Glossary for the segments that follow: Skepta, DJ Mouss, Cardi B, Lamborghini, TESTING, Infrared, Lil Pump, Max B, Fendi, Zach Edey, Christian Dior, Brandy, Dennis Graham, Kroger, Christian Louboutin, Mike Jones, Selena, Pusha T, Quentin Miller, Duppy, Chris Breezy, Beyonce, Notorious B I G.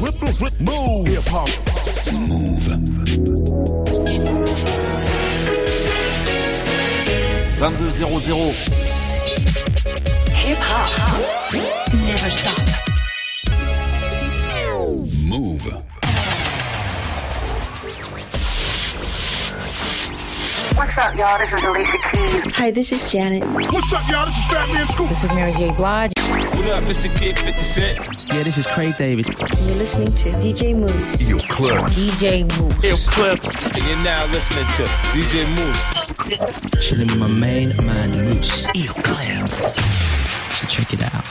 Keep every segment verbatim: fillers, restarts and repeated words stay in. Move. Hip hop. Move. vingt-deux zéro zéro. Hip hop. Never stop. Move. What's up, y'all? This is Alicia Keys. Hi, this is Janet. What's up, y'all? This is Fat Man Scoop. This is Mary J. Blige. What up, Mister Kid fifty Cent? Yeah, this is Craig David. You're listening to D J Mouss. Euclid. D J Mouss. Euclid. And you're now listening to D J Mouss. Chilling with my main man, Mouss. Euclid. So check it out.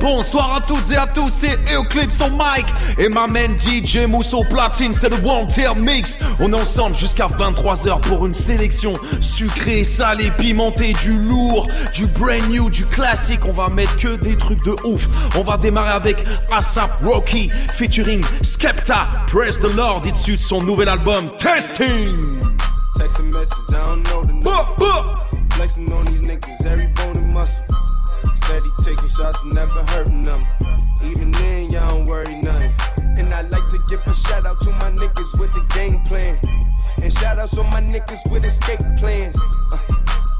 Bonsoir à toutes et à tous, c'est Euclid sur mic et ma main D J Mouss au platine, c'est le One Tier Mix. On est ensemble jusqu'à vingt-trois heures pour une sélection sucrée, salée, pimentée, du lourd, du brand new, du classique. On va mettre que des trucs de ouf. On va démarrer avec ASAP Rocky featuring Skepta, Praise the Lord, issu de son nouvel album Testing. Text a message, I don't know the name. Flexing on these niggas, every bone and muscle. Steady taking shots, never hurting them. Even then, y'all don't worry nothing. And I like to give a shout out to my niggas with the game plan. And shout outs on my niggas with escape plans. Uh,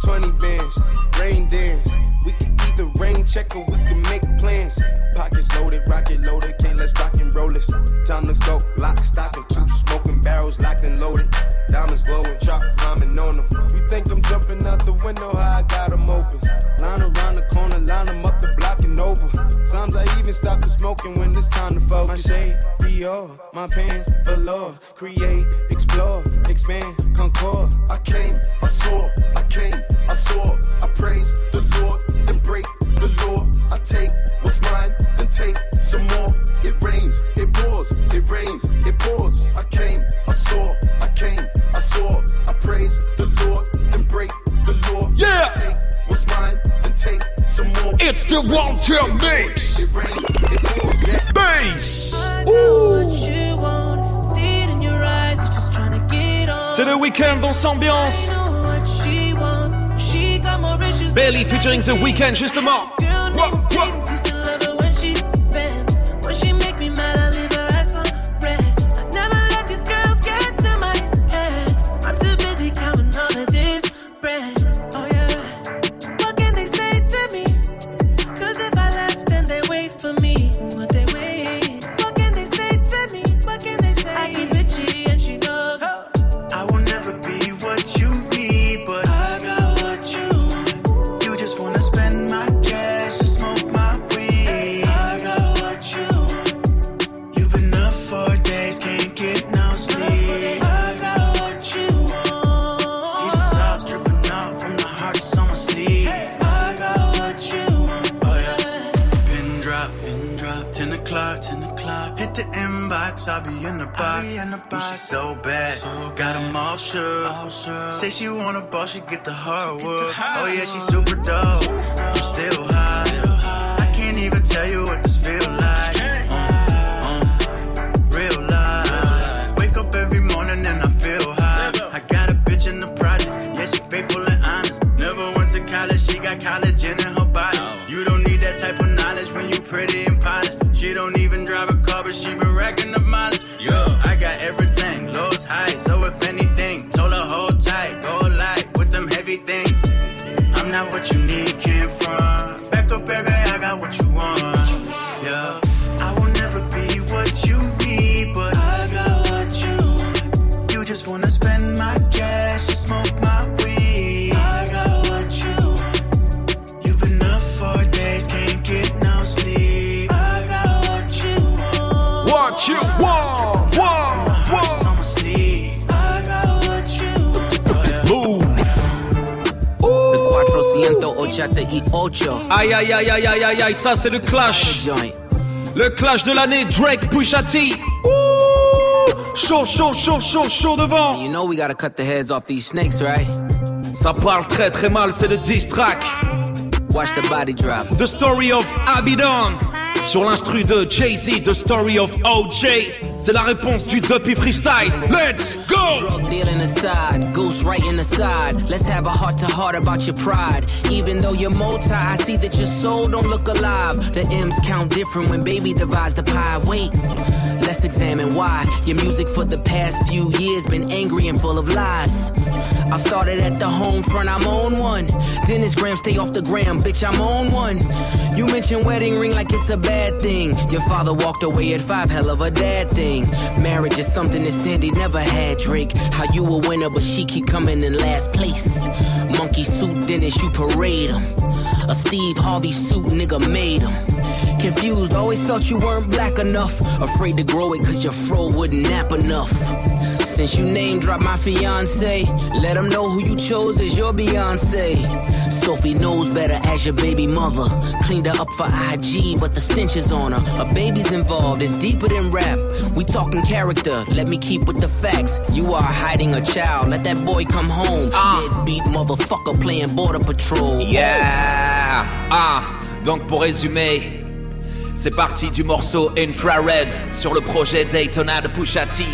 twenty bands, rain dance. We can either rain check or we can make plans. Pockets loaded, rocket loaded, okay, let's rock and roll this. Time to go, lock, stock, and two smoking barrels locked and loaded. Diamonds glowing, chop, climbing on them. You think I'm jumping out the window, how I got them open. Line around the corner, line them up the block and over. Sometimes I even stop the smoking when it's time to focus. My shade, Dior, my pants, velour. Create, explore, expand, concord. I came, I saw, I came, I saw. I praise the Lord, then break the law. I take what's mine, then take some more. It rains, it pours, it rains, it pours. I came, I saw, I came, I saw. I praise the Lord, then break the law. Yeah! I take what's mine, then take some more. It's the One Tier Mix! It rains, it pours, yeah. Bass! Ooh! C'est le week-end dans s'ambiance. Belly featuring The Weeknd, justement. What, what? Used to love her when she bends. When she make me mad, I leave her ass on red. I never let these girls get to my head. I'm too busy counting all of this bread. Oh yeah. What can they say to me? Cause if I left, then they wait for me. What they wait? What can they say to me? What can they say? I keep it G and she knows. Oh. I will never be what you need, but I got what you want. You just wanna spend my cash. I'll be in the box. Ooh, she's so bad. So got them all shook. All shook. Say she want a ball, she get the hard work. Oh yeah, she's super dope. Super I'm still high. still high. I can't even tell you what this feel like. Uh, uh, real life. Wake up every morning and I feel high. I got a bitch in the projects. Yeah, she faithful and honest. Never went to college, she got collagen in her body. You don't need that type of knowledge when you pretty and polished. She don't even drive a car, but she been racking up mileage. Yo, I got everything, lows, highs, so if anything, told her hold tight, go light with them heavy things. I'm not what you need, came from. Back up, baby, I got what you want. Yeah, I will never be what you need, but I got what you want. You just wanna spend my cash, just smoke my weed. I got what you want. You've been up for days, can't get no sleep. You want, want, want. I got what you want. Move. Aïe, aïe, aïe, aïe, aïe, aïe, aïe, ça c'est le clash. Le clash de l'année, Drake, Pusha T. Ouh, chaud, chaud, chaud, chaud, chaud devant. You know we gotta cut the heads off these snakes, right? Ça parle très, très mal, c'est le diss track. Watch the body drop. The story of Abidon. Sur l'instru de Jay-Z, The Story of O J. C'est la réponse du Duppy Freestyle. Let's go! Drug dealing aside, ghost writing aside. Let's have a heart-to-heart about your pride. Even though you're multi, I see that your soul don't look alive. The M's count different when baby divides the pie. Wait, let's examine why. Your music for the past few years been angry and full of lies. I started at the home front, I'm on one. Dennis Graham, stay off the gram, bitch, I'm on one. You mention wedding ring like it's a bad thing. Your father walked away at five, hell of a dad thing. Marriage is something that Sandy never had, Drake. How you a winner, but she keep coming in last place. Monkey suit, Dennis, you parade him. A Steve Harvey suit, nigga made him. Confused, always felt you weren't black enough. Afraid to grow it cause your fro wouldn't nap enough. Since you name drop my fiance, let them know who you chose as your Beyonce. Sophie knows better as your baby mother. Cleaned her up for I G, but the stench is on her. A baby's involved, it's deeper than rap. We talking character, let me keep with the facts. You are hiding a child, let that boy come home. uh. Deadbeat motherfucker playing border patrol. Yeah, ah, donc pour résumer, c'est parti du morceau Infrared sur le projet Daytona de Pusha T.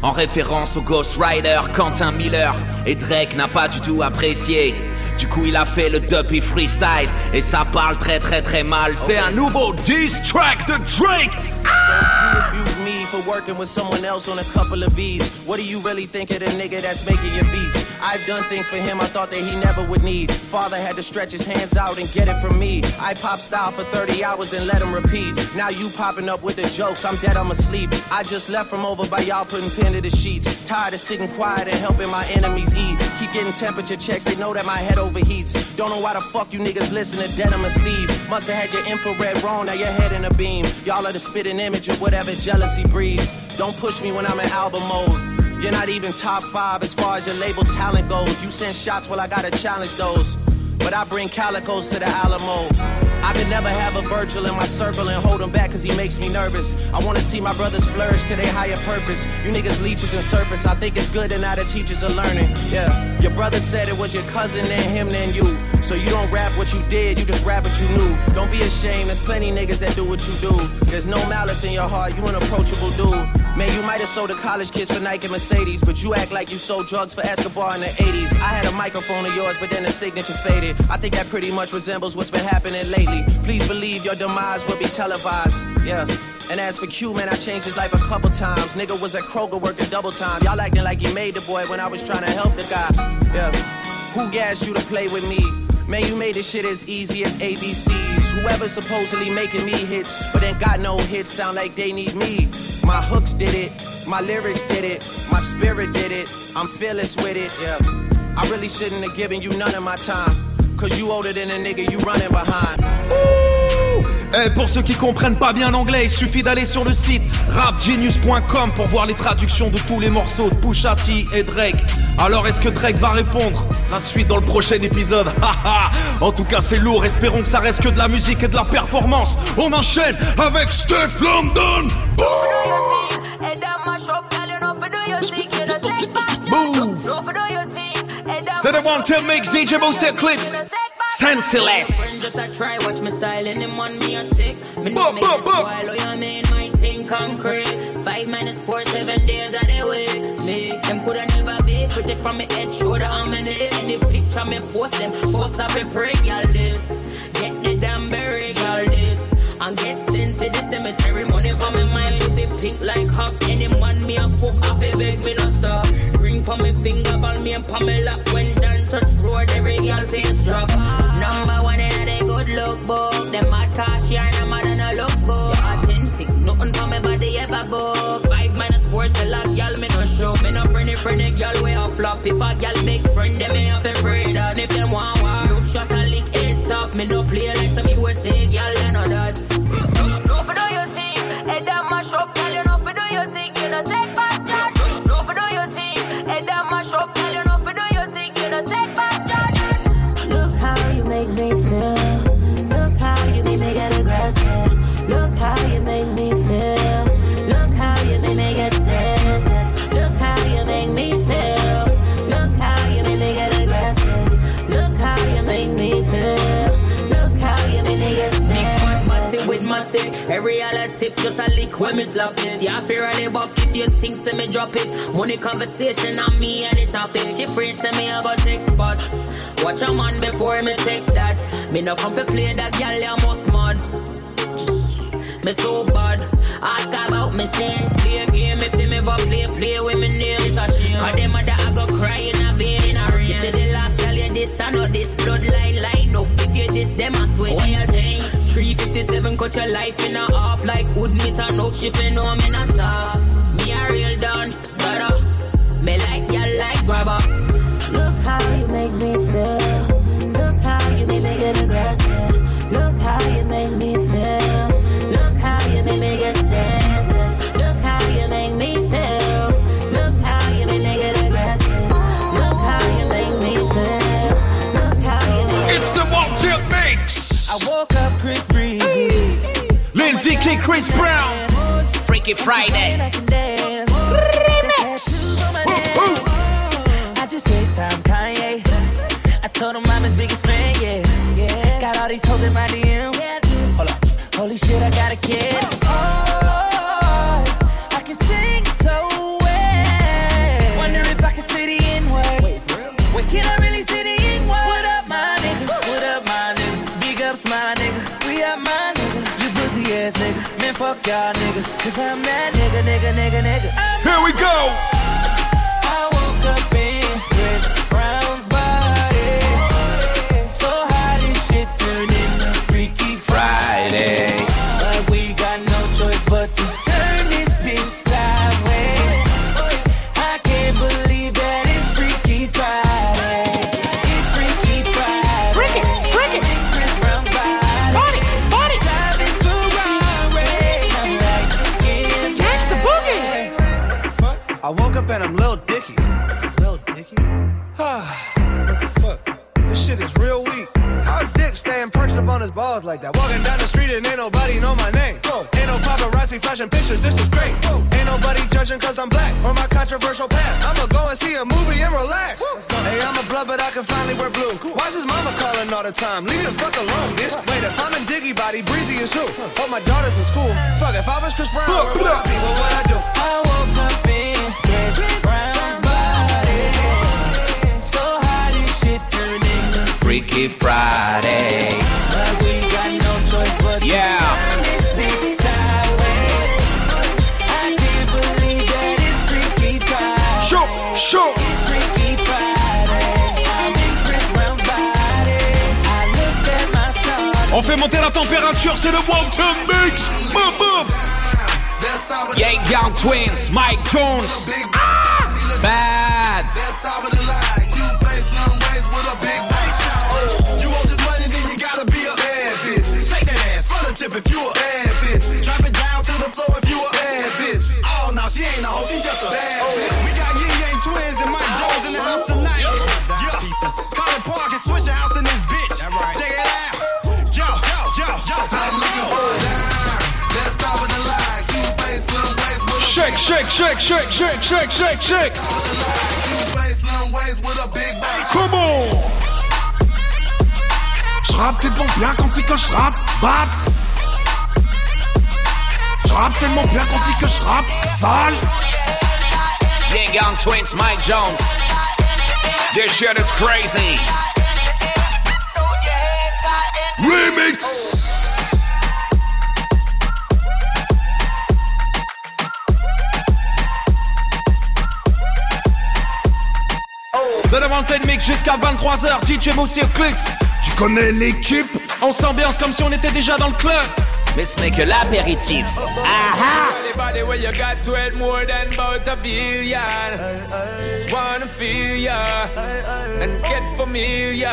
En référence au Ghost Rider, Quentin Miller. Et Drake n'a pas du tout apprécié. Du coup il a fait le Duppy Freestyle. Et ça parle très très très mal. Okay. C'est un nouveau diss track de Drake. Ah! So you abuse me for working with someone else on a couple of V's. What do you really think of the nigga that's making your beats? I've done things for him I thought that he never would need. Father had to stretch his hands out and get it from me. I pop style for thirty hours then let him repeat. Now you popping up with the jokes, I'm dead, I'm asleep. I just left from over by y'all putting pen to the sheets. Tired of sitting quiet and helping my enemies eat. Keep getting temperature checks, they know that my head overheats. Don't know why the fuck you niggas listen to Denim and Steve. Must have had your infrared wrong, now your head in a beam. Y'all are the spitting image of whatever jealousy breeds. Don't push me when I'm in album mode. You're not even top five as far as your label talent goes. You send shots, well I gotta challenge those. But I bring calicos to the Alamo. I could never have a Virgil in my circle and hold him back cause he makes me nervous. I wanna see my brothers flourish to their higher purpose. You niggas leeches and serpents, I think it's good and now the teachers are learning. Yeah, your brother said it was your cousin and him and you. So you don't rap what you did, you just rap what you knew. Don't be ashamed, there's plenty niggas that do what you do. There's no malice in your heart, you an approachable dude. Man, you might have sold to college kids for Nike and Mercedes, but you act like you sold drugs for Escobar in the eighties. I had a microphone of yours, but then the signature faded. I think that pretty much resembles what's been happening lately. Please believe your demise will be televised, yeah. And as for Q, man, I changed his life a couple times. Nigga was at Kroger working double time. Y'all acting like you made the boy when I was trying to help the guy, yeah. Who gassed you to play with me? Man, you made this shit as easy as A B Cs. Whoever's supposedly making me hits, but ain't got no hits, sound like they need me. My hooks did it, my lyrics did it, my spirit did it, I'm fearless with it, yeah. I really shouldn't have given you none of my time, cause you older than a nigga you running behind. Ouh. Et pour ceux qui comprennent pas bien l'anglais, il suffit d'aller sur le site rap genius point com pour voir les traductions de tous les morceaux de Pusha T et Drake. Alors est-ce que Drake va répondre? La suite dans le prochain épisode. En tout cas c'est lourd, espérons que ça reste que de la musique et de la performance. On enchaîne avec Steph London. So the one tell makes D J Mouss clips. Senseless. Just I try watch my style and them on me a tick. Me no make it while you mean my thing concrete. Five minutes four, seven days out the way. Me, them coulda never be. Put it from me head, shoulder, arm and leg. Any picture me post them, post up a break, y'all this. Get the damn berry, y'all this. And get sent to the cemetery. Money for me mind, pussy pink like hop. Any man me a fuck off a beg me no stop. Ring for me finger, ball me and Pamela. When done touch road, every girl face drop. Number one in a good look book. Them mad cash, you're no mad and a look good. Authentic, nothing for me body ever book. Five minus four till a girl me no show. Me no friendly friendly girl way a flop. If a girl big friend, they me have a braid on. If them want war, no shot and lick it up. Me no play like some U S A girl and all that. No for do your team, head that mash up. Girl, you know for do your thing, you no take back charge. No for do your team, head that mash up. Girl, you know for do your thing, you no take back charge. Look how you make me feel. Look how you make me get aggressive. Look how you make me feel. Look how you make me get senseless. Look how you make me feel. Look how you make me get aggressive. Look how you make me feel. Look how you. dollar tip, just a lick when me slap it. Yeah, I fear I live up if you think to me drop it. Money conversation on me at the topic. She free to me about text spot. Watch a man before me take that. Me no come for play that girl, I'm most mad. Me too bad. Ask about me since play a game if them ever play, play with me name. It's a shame. Or them mother I go cry in a vein in a rain. You say the last girl you this, I know this bloodline line up. If you this, them I switch. What you think? three fifty-seven cut your life in a half like wood meat and no shift and no I'm in a soft. Me a real down, gotta me like you like grabber. Look how you make me feel. Look how you make me get aggressive. Look how you make me feel. Look how you make me get senseless. Look how you make me feel. Look how you make me get aggressive. Look how you make me feel. Look how you make me feel. It's the one tip mix. I woke up Chris Breezy. Lil D K Chris Brown. Freaky Friday. Remix. I just FaceTime Kanye. I told him I'm his biggest fan, yeah. yeah. Got all these hoes in my D M. Hold up. Holy shit, I got a kid. Oh, I can sing so well. Wonder if I can see the N-word. Wait, for real? Wait, can I really see the N-word? What up, my nigga? What up, my nigga? Big ups, my nigga. We up, my nigga. You pussy ass nigga. Man, fuck y'all niggas. Cause I'm that nigga, nigga, nigga, nigga. I'm Here we go. I woke up in Chris Brown's body. So how this shit turn into Freaky Friday? But to turn this bitch sideways, I can't believe that it's Freaky Friday. It's Freaky Friday. Freaky, freaky. Chris Brown Friday. Body, body. It's like the boogie. What the fuck? I woke up and I'm Lil Dicky. Lil Dicky? What the fuck? This shit is real weak. How's Dick staying perched up on his balls like that? Walking down the street and ain't nobody know my name. Ain't no paparazzi flashing pictures, this is great. Ain't nobody judging cause I'm black or my controversial past. I'ma go and see a movie and relax. Hey, I'm a blood but I can finally wear blue. Why's his mama calling all the time? Leave me the fuck alone, bitch. Wait, if I'm in Diggy Body, Breezy is who? Oh, my daughter's in school. Fuck, if I was Chris Brown, where would I be? What would I do? I woke up in Chris Brown's body. So how this shit turned into Freaky Friday. But we got no choice but yeah. Show. It's Freaky Friday. I'm in Chris Brown's body. I looked at myself. On fait monter la température, c'est le One Two Mix. Move up. Yang Yang Twins, Mike Jones. Ah, bad. That's top of the line. You face long ways with a big bitch. You want this money, then you gotta be a bad bitch. Shake that ass for the tip if you a bad bitch. Drop it down to the floor if you a bad bitch. Oh, now she ain't a hoe, she just a bad bitch. We got Yang Yang Twins and Mike Jones in the house tonight. Yo, yo. Colin Park and Swisher House in this bitch. Right. Check it out. Yo, yo, yo, yo. I'm looking for a dime. That's top of the line. Two face, long ways with a shake, shake, shake, shake, shake, shake, shake, shake. Top of the line. Two face, long ways with a big body. Come on. J'rappe, c'est bon bien quand c'est que j'rappe. Bap. J'rappe tellement bien qu'on dit que j'rappe, sale. Yang Yang Twins, Mike Jones. This shit is crazy. Remix. The Wanted Mix jusqu'à vingt-trois heures, D J Mouss et Euclid. Tu connais l'équipe? On s'ambiance comme si on était déjà dans le club. Mais ce n'est que l'apéritif. Aha! Anybody where you got to it more than about a billion. Just wanna feel ya and get familiar.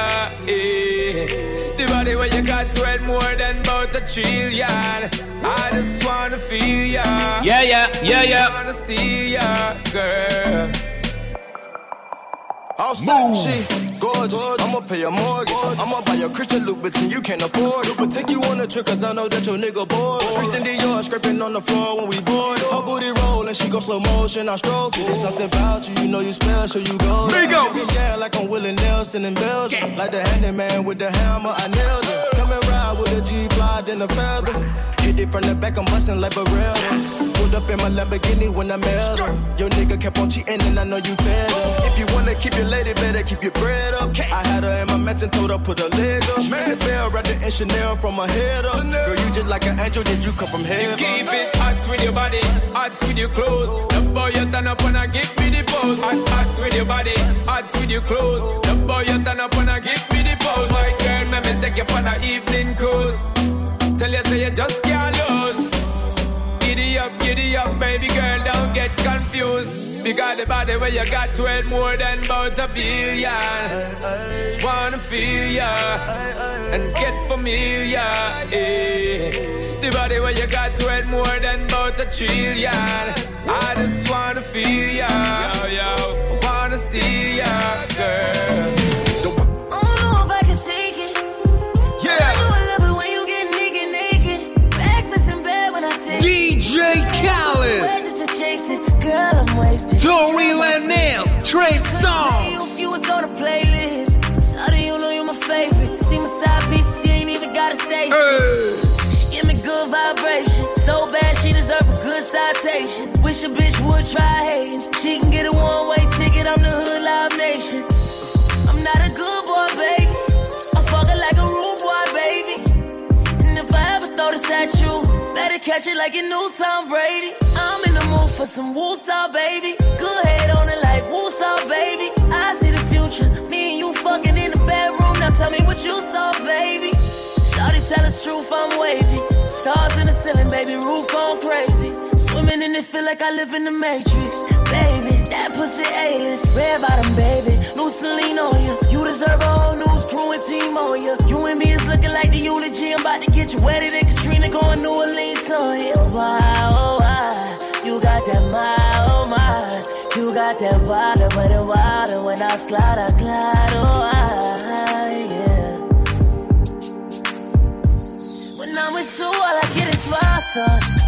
The body where you got to it more than about a trillion. I just wanna feel ya. Yeah, yeah, yeah, yeah. I wanna steal ya, girl. I'll move. Gorgeous. I'ma pay your mortgage. I'ma buy your Christian Louboutin, you can't afford it. But take you on a trip, cause I know that your nigga bored. Christian Dior scraping on the floor when we bored. Her booty rollin', she go slow motion, I stroke it. There's something about you, you know you special, you go. Migos! Yeah, like I'm Willie Nelson in Belgium. Yeah. Like the handyman with the hammer, I nailed it. Come and ride with a G-Fly, then a feather. Hit hit it from the back, I'm bustin' like Barreto. Pulled up in my Lamborghini when I met her. Your nigga kept on cheating and I know you fed up. If you wanna keep your lady, better keep your bread up. I had her in my mansion, told her put her leg up. Spin the bell, wrapped it in Chanel from her head up. Girl, you just like an angel, did you come from heaven? You keep it hot with your body, hot with your clothes. The boy you turn up and I give me the pose. Hot, hot with your body, hot with your clothes. The boy you turn up and I give me the pose. My girl, let me take you for an evening cruise. Tell you so you just can't lose. Giddy up, giddy up, baby girl, don't get confused. Because the body where you got to it more than about a billion. Just wanna feel ya and get familiar. Yeah. The body where you got to it more than about a trillion. I just wanna feel ya, yo, yo. Wanna steal ya, girl. I don't know if I can take it. Yeah. D J Khaled, Tory Lanez, Trey Songz. You was on the playlist. Sorry, you know you're my favorite. See my side piece, she ain't even gotta say shit. She give me good vibration, so bad she deserve a good citation. Wish a bitch would try hating. She can get a one way ticket. I'm the hood Live Nation. I'm not a good boy, baby. I fuck her like a rude boy, baby. And if I ever throw this at you, better catch it like you knew Tom Brady. I'm in the mood for some woo-saw, baby. Good head on it like woo-saw, baby. I see the future, me and you fucking in the bedroom. Now tell me what you saw, baby. Shawty tell the truth, I'm wavy. Stars in the ceiling, baby, roof gone crazy. Swimming in it, feel like I live in the Matrix. Baby, that pussy A-list. Red bottom, baby, new Celine on you. You deserve a whole news crew and team on you. You and me is looking like the eulogy. I'm about to get you wetter than Katrina going New Orleans on you. Wow, oh, wow, you got that my, oh, my. You got that water, but the water when I slide, I glide, oh, I, yeah. When I'm with you, all I get is my thoughts.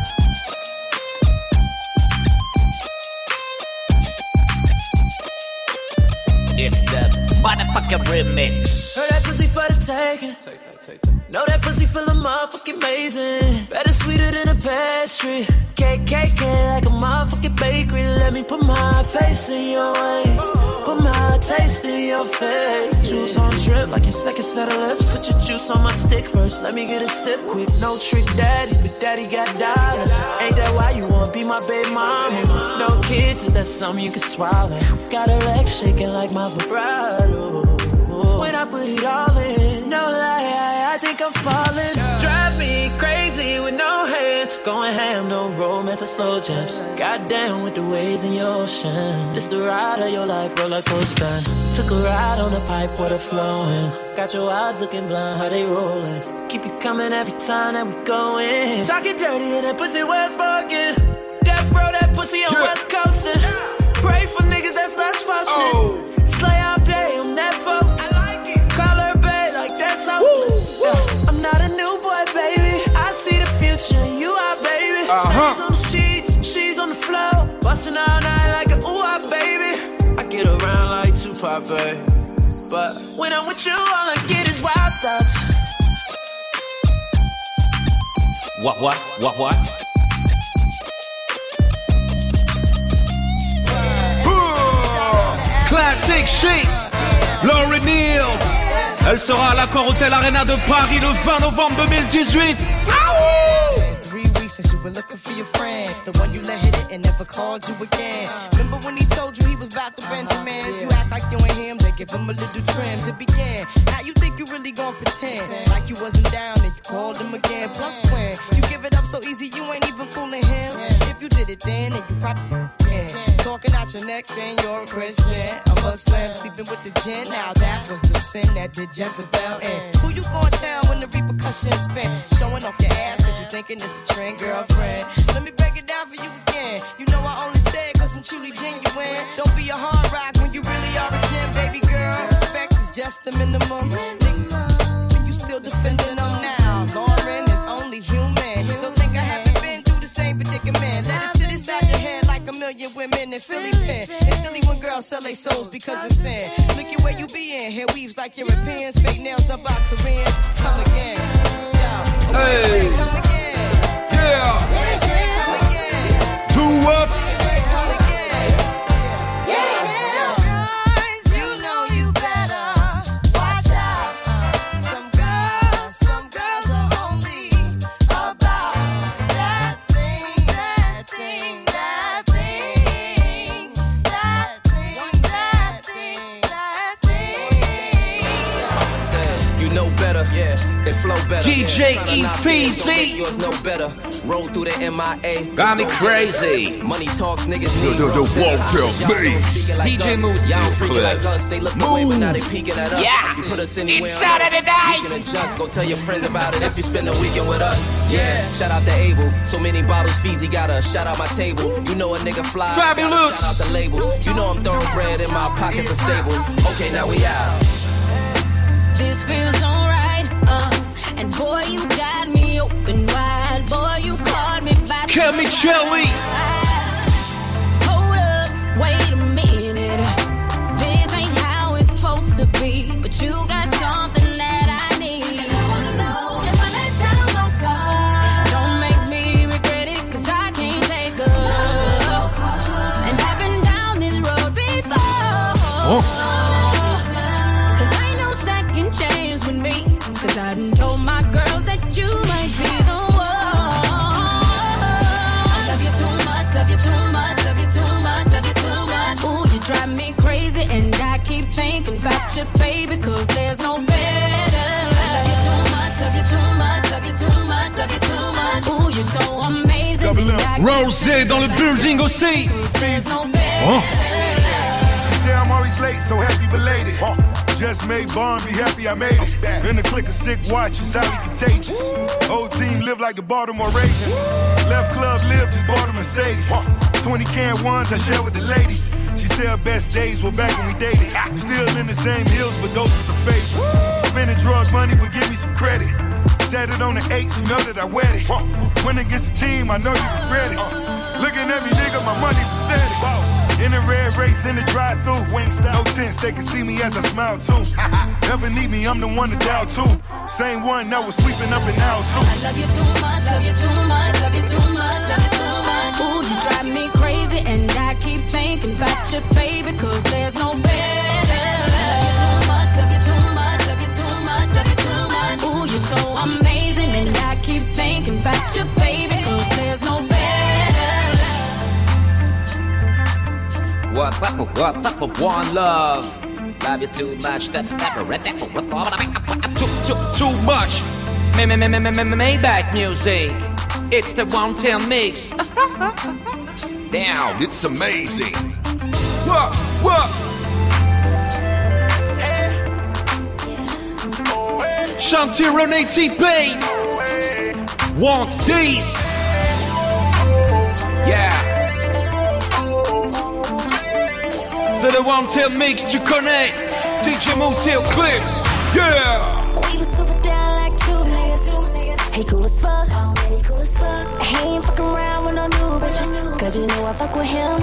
It's the motherfucking remix. Know that pussy for the taking. Take that, take that. Know that pussy feelin' motherfucking amazing. Better sweeter than a pastry. Cake, cake, cake like a motherfucking bakery. Let me put my face in your waist. Put my taste in your face. Juice on drip like your second set of lips. Put your juice on my stick first. Let me get a sip quick. No trick daddy, but daddy got dollars. Ain't that why you wanna be my baby mama? No kids, is that something you can swallow? Got her leg shaking like my vibrato. When I put it all in, no lie, I think I'm falling. Drive me crazy with no hands. Going ham, no romance or slow jams. Goddamn with the waves in your ocean. This the ride of your life, roller coaster. Took a ride on the pipe, water flowing. Got your eyes looking blind, how they rolling. Keep you coming every time that we go in. Talking dirty and that pussy was spoken. Death row, that pussy on yeah. West Coastin'. Pray for niggas that's less functioning. Oh. Slay all day, I'm that folk. I like it. Call her babe, like that's how. Yeah. I'm not a new boy, baby. I see the future, you are, baby. Uh-huh. Stays on the sheets, she's on the floor. Bustin' all night like a ooh-ah, baby. I get around like Tupac, babe. But when I'm with you, all I get is wild thoughts. What, what, what, what? Classic Shit, Lauren Hill. Elle sera à l'Accor Hotel Arena de Paris le vingt novembre deux mille dix-huit. Since you were looking for your friend, the one you let hit it and never called you again. Remember when he told you he was about to bend your mans? You act like you ain't him, they give him a little trim to begin. Now you think you really gon' pretend like you wasn't down and you called him again. Plus when you give it up so easy, you ain't even fooling him. If you did it then, then you probably can. Talking out your neck saying you're a Christian, a Muslim, sleeping with the gin. Now that was the sin that did Jezebel in. Who you gon' tell when the repercussions spin? Showing off your ass cause you thinking it's a trend. Girlfriend, let me break it down for you again. You know I only say it cause I'm truly genuine. Don't be a hard rock when you really are a gem, baby girl. Respect is just the minimum. Nigga, you still defending them now. Lauren is only human. Don't think I haven't been through the same predicament. Let it sit inside your head like a million women in Philly pen. It's silly when girls sell their souls because it's sin. Look at where you be in. Hair weaves like Europeans. Fake nails done by Koreans. Come again. Yo, hey. Come again. yeah. Two up. Yeah, yeah. You know you better watch out. Some girls, some girls are only about that thing, that thing, that thing, that thing, that thing, that thing. Mama said, you know better, yeah. It flow better. D J E F Z. Yours no better. Roll through the M I A. Got me crazy. Money talks, niggas need to D J Mouss. Y'all freaking like us. They look away, but now they peeking at us. Yeah. You put us anywhere. It's Saturday night. You can adjust. Go tell your friends about it if you spend a weekend with us. Yeah. Shout out to Abel. So many bottles. Feezy got us. Shout out my table. You know a nigga fly. Fabulous. Shout out the labels. You know I'm throwing bread in my pockets are stable. Okay, now we out. This feels alright. Uh. And boy, you got me open wide. Boy, you caught me by surprise. Tell me, Shelly. Hold up, wait a minute. This ain't how it's supposed to be, but you got something that I need. And I wanna know if I let down on God. Don't make me regret it, 'cause I can't take up. And I've been down this road before. Oh. I done told my girl that you might be the one. I love you too much, love you too much, love you too much, love you too much. Ooh, you drive me crazy and I keep thinking about you, baby, 'cause there's no better. I love you too much, love you too much, love you too much, love you too much. Ooh, you're so amazing. Rosé dans le building aussi. There's no better. She said I'm always late, so happy belated. Huh. Just made bond, be happy I made it. In the click of sick watch, it's highly contagious. Old team live like the Baltimore Ravens. Left club live, just bought a Mercedes. twenty can ones I share with the ladies. She said her best days were back when we dated. Still in the same hills, but those was her favorite. Spending drug money, but give me some credit. Set it on the eights, you know that I wet it. Went against the team, I know you regret it. Looking at me, nigga, my money pathetic. In the red Wraith, in the drive-thru. No sense, they can see me as I smile too. Never need me, I'm the one to dial too. Same one that was sweeping up and out too. I love you too much, love you too much, love you too much, love you too much. Ooh, you drive me crazy and I keep thinking about you, baby, 'cause there's no better. I love you too much, love you too much, love you too much, love you too much. Ooh, you're so amazing and I keep thinking about you, baby, 'cause there's no better. One love. Love you too much. Too, too, too much. Maybach music. It's the one tail mix. Damn, it's amazing. What? What? Chantier René T P. Want this? Yeah. C'est le One Tail Mix, tu connais D J Mouss et Euclid. Yeah. We was super down like two niggas. He cool as fuck. He ain't fucking around with no new bitches. 'Cause you know I fuck with him.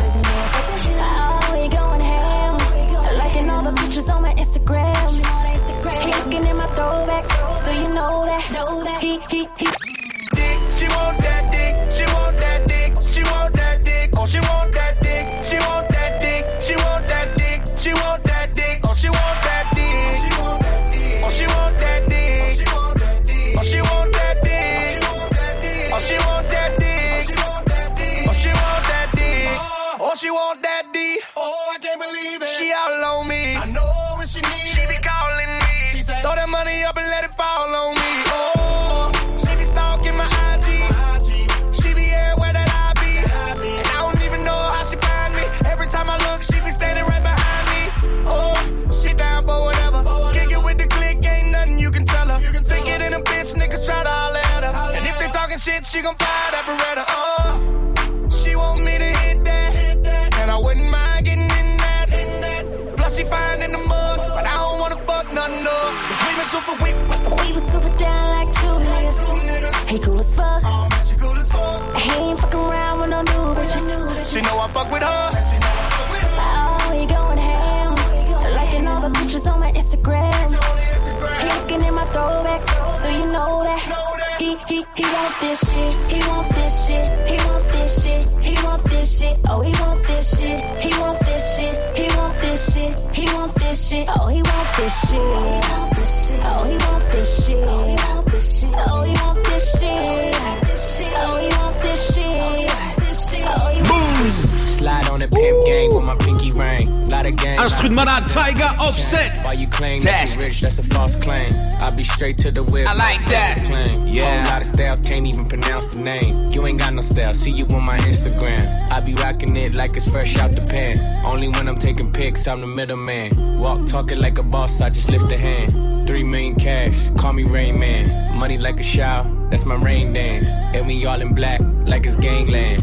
Oh, he going ham. Liking all the pictures on my Instagram. He looking in my throwbacks, so you know that. He, he, he. Dick, she want that dick. She want that dick. She want that dick. Oh, she want that dick. She want that dick. She want. She want that dick, oh she want that dick, oh she want that dick, oh she want that dick, oh she want that dick, oh she want that dick, oh she want that dick, oh I can't believe it, she all on me, I know when she needs, she be calling me, she said throw that money up and let it fall on me, oh she be stalking my I G, she be everywhere that I be, and I don't even know how she find me, every time I look she be standing right behind. Oh, she down for whatever. Kick it with the click, ain't nothing you can tell her. Think it in a bitch, niggas try to holler at her. And if they talking shit, she gon' fire that Beretta. Oh, she want me to hit that, and I wouldn't mind getting in that. Plus she fine in the mug, but I don't wanna fuck nothing up. 'Cause we was super weak, we was super down like two niggas. He cool as fuck. He ain't fucking around with no new bitches. She know I fuck with her. Oh, he going ham. Liking all the pictures on my Instagram. He looking in my throwbacks, so you know that. he, he, he want this shit, he want this shit, he want this shit, he want this shit, oh he want this shit, he want this shit, he want this shit, he want this shit, oh he want this shit, oh he want this shit, oh he want this shit, oh he want this shit, oh he want this shit, oh he want this shit. Slide on the pimp gang with my pinky ring. Lot of gang. Instru de malade, Tiger, Offset. Why you claim that you rich? That's a false claim. I be straight to the whip. I like that. Claim. Yeah. Whole lot of styles, can't even pronounce the name. You ain't got no style. See you on my Instagram. I be rocking it like it's fresh out the pan. Only when I'm taking pics, I'm the middleman. Walk talking like a boss, I just lift a hand. Three million cash, call me Rain Man. Money like a shower, that's my rain dance. And we all in black, like it's gangland.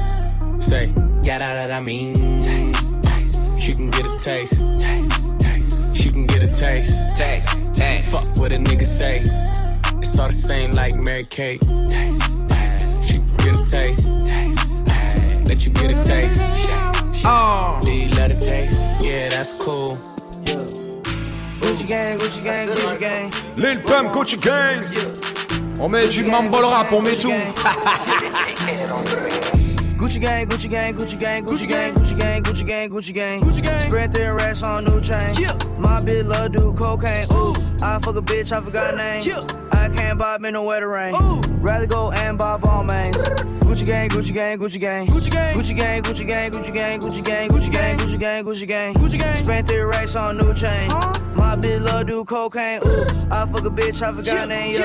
Say, yeah, that, that I mean. Taste, taste. She can get a taste. Taste, taste. She can get a taste. Taste, taste. Fuck what a nigga say. It's all the same like Mary Kate. Taste, taste. She can get a taste. Taste, taste. Let you get a taste. Oh. Do you love the taste? Yeah, that's cool. Yeah. Gucci gang, Gucci gang, Gucci gang. Lil Pump, Gucci gang. Yeah. On met du mumble rap, on met tout. Gucci gang, Gucci gang, Gucci gang, Gucci gang, Gucci gang, Gucci gang, Gucci gang, Gucci gang. Spread their racks on new chain. My bitch love do cocaine. Ooh, I fuck a bitch, I forgot name. I can't buy me no wetter rain. Rather go and buy Balmains. Gucci gang, Gucci gang, Gucci gang, Gucci gang, Gucci gang, Gucci gang, Gucci gang, Gucci gang, Gucci gang, Gucci gang, Gucci gang, Gucci gang. Spent their racks on new chain. My bitch love do cocaine. Ooh, I fuck a bitch, I forgot name.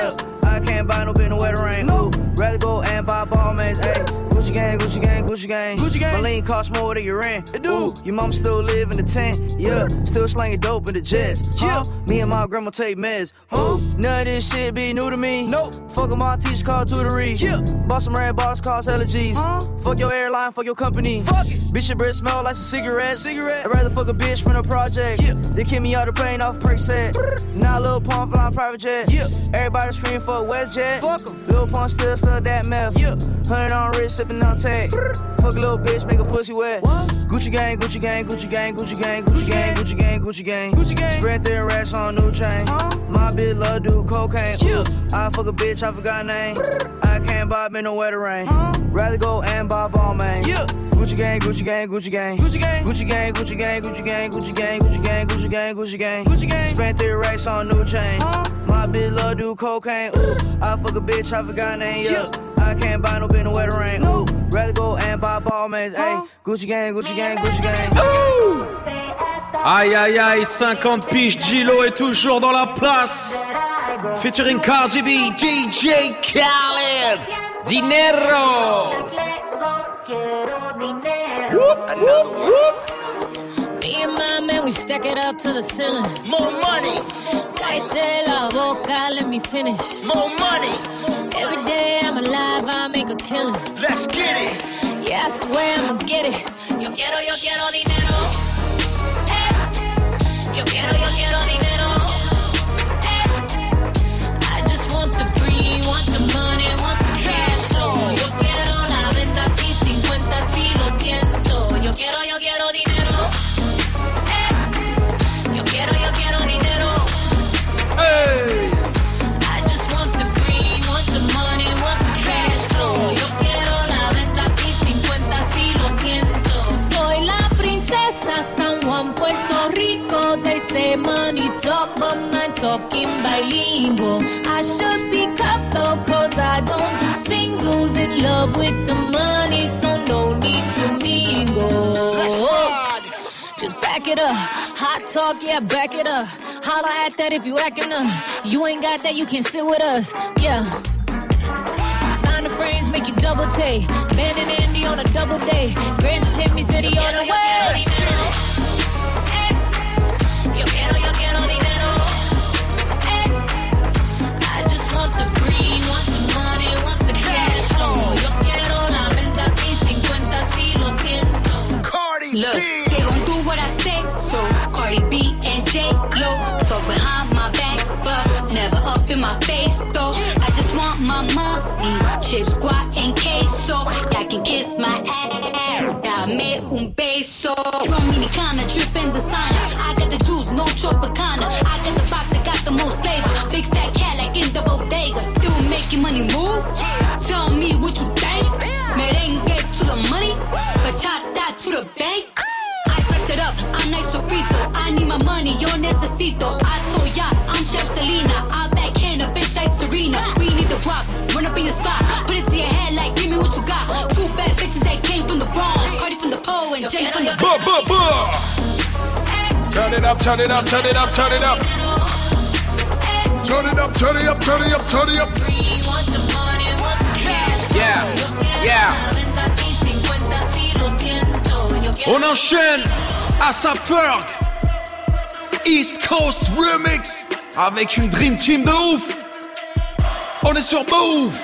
I can't buy no bin no wetter rain. Ooh, rather go and buy Balmains. Ayy. Gucci gang, Gucci gang, Gucci gang, Gucci gang. My lean costs more than your rent. It do. Ooh, your mom still live in the tent. Yeah, still slanging dope in the jets. Huh? Me and my grandma take meds. Huh? None of this shit be new to me. Nope. Fuck with my teacher called tutory. Yeah. Bought some red bottles, cost allergies. Huh? Fuck your airline, fuck your company. Fuck it. Bitch, your breath smell like some cigarettes. Cigarette. I'd rather fuck a bitch from the project. Yeah. They kick me out the plane off a perk set. Now Lil Pump flying private jet. Yeah. Everybody scream for WestJet. Fuck 'em. Lil Pump still stuck that meth. Yeah. Hundred on wrist. On tag. Fuck a little bitch, make a pussy wet. What? Gucci gang, Gucci gang, Gucci gang, Gucci gang, Gucci gang, Gucci gang, Gucci gang, Gucci gang. Spread their racks on new chain. Huh? My bitch love do cocaine. Yeah. I fuck a bitch, I forgot name. I can't buy me no wetter rain. Huh? Rather go and buy Balmain. Yeah. Gucci gang, Gucci gang, Gucci gang, Gucci gang, Gucci gang, Gucci gang, Gucci gang, Gucci gang, Gucci gang, Gucci gang, Gucci gang, Gucci gang. Spent their racks on new chain. Huh? My bitch love do cocaine. Ooh, I fuck a bitch, I forgot name. Yeah. I can't buy no bin no wetter rain. Ooh, rather go and buy Balmains. Hey, Gucci gang, Gucci gang, Gucci gang. Ooh. Aïe aïe aïe, cinquante piges, J-Lo est toujours dans la place. Featuring Cardi B, D J Khaled, Dinero. Whoop, whoop, whoop. Me and my man, we stack it up to the ceiling. More money. Cállate la boca, let me finish. More money. Every day I'm alive, I make a killing. Let's get it. Yeah, I swear I'ma get it. Yo quiero, yo quiero dinero. Hey. Yo quiero, yo quiero dinero. Hey. I just want the green, want the money, want the cash flow. Yo quiero la venta, si cincuenta, si lo siento. Yo quiero, yo quiero dinero. Hey. Yo quiero, yo quiero dinero. Hey. Money talk, but I'm not talking bilingual. I should be cuffed though, cause I don't do singles. In love with the money, so no need to mingle. it up. Hot talk, yeah, back it up. Holla at that if you acting up. You ain't got that, you can sit with us, yeah. Designer frames make you double take. Man and Andy on a double day. Grand just hit me, said he on the way. Yo quiero, yo quiero dinero. Hey. I just want the green, want the money, want the cash flow. Yo quiero la venta si cincuenta si lo siento. Cardi B. Look, they gon' do what I say, so Cardi B and J-Lo talk behind my back, but never up in my face though. I just want my money, chips, guac, and queso. Y'all can kiss my ass. Dame un beso. Dominicana, drippin' designer. I got the juice, no Tropicana. I got the box that got the most flavor. Big fat cat like in the bodega. Still making money move. Tell me what you think. Merengue to the money, bachata to the bank. I spice it up, I'm nice sofrito. I need my money, yo necesito. I told ya, I'm Chef Selena. I backhand a bitch like Serena. We need the guap, run up in your spot. Put it to your head like, give me what you got. Two bad bitches that came from the Bronx. Cardi from the Pole and Jay from the... Buh, buh, buh! Turn it up, turn it up, turn it up, turn it up. Turn it up, turn it up, turn it up, turn it up. Yeah, yeah. On enchaîne ASAP Rocky East Coast Remix avec une Dream Team de ouf. On est sur Move.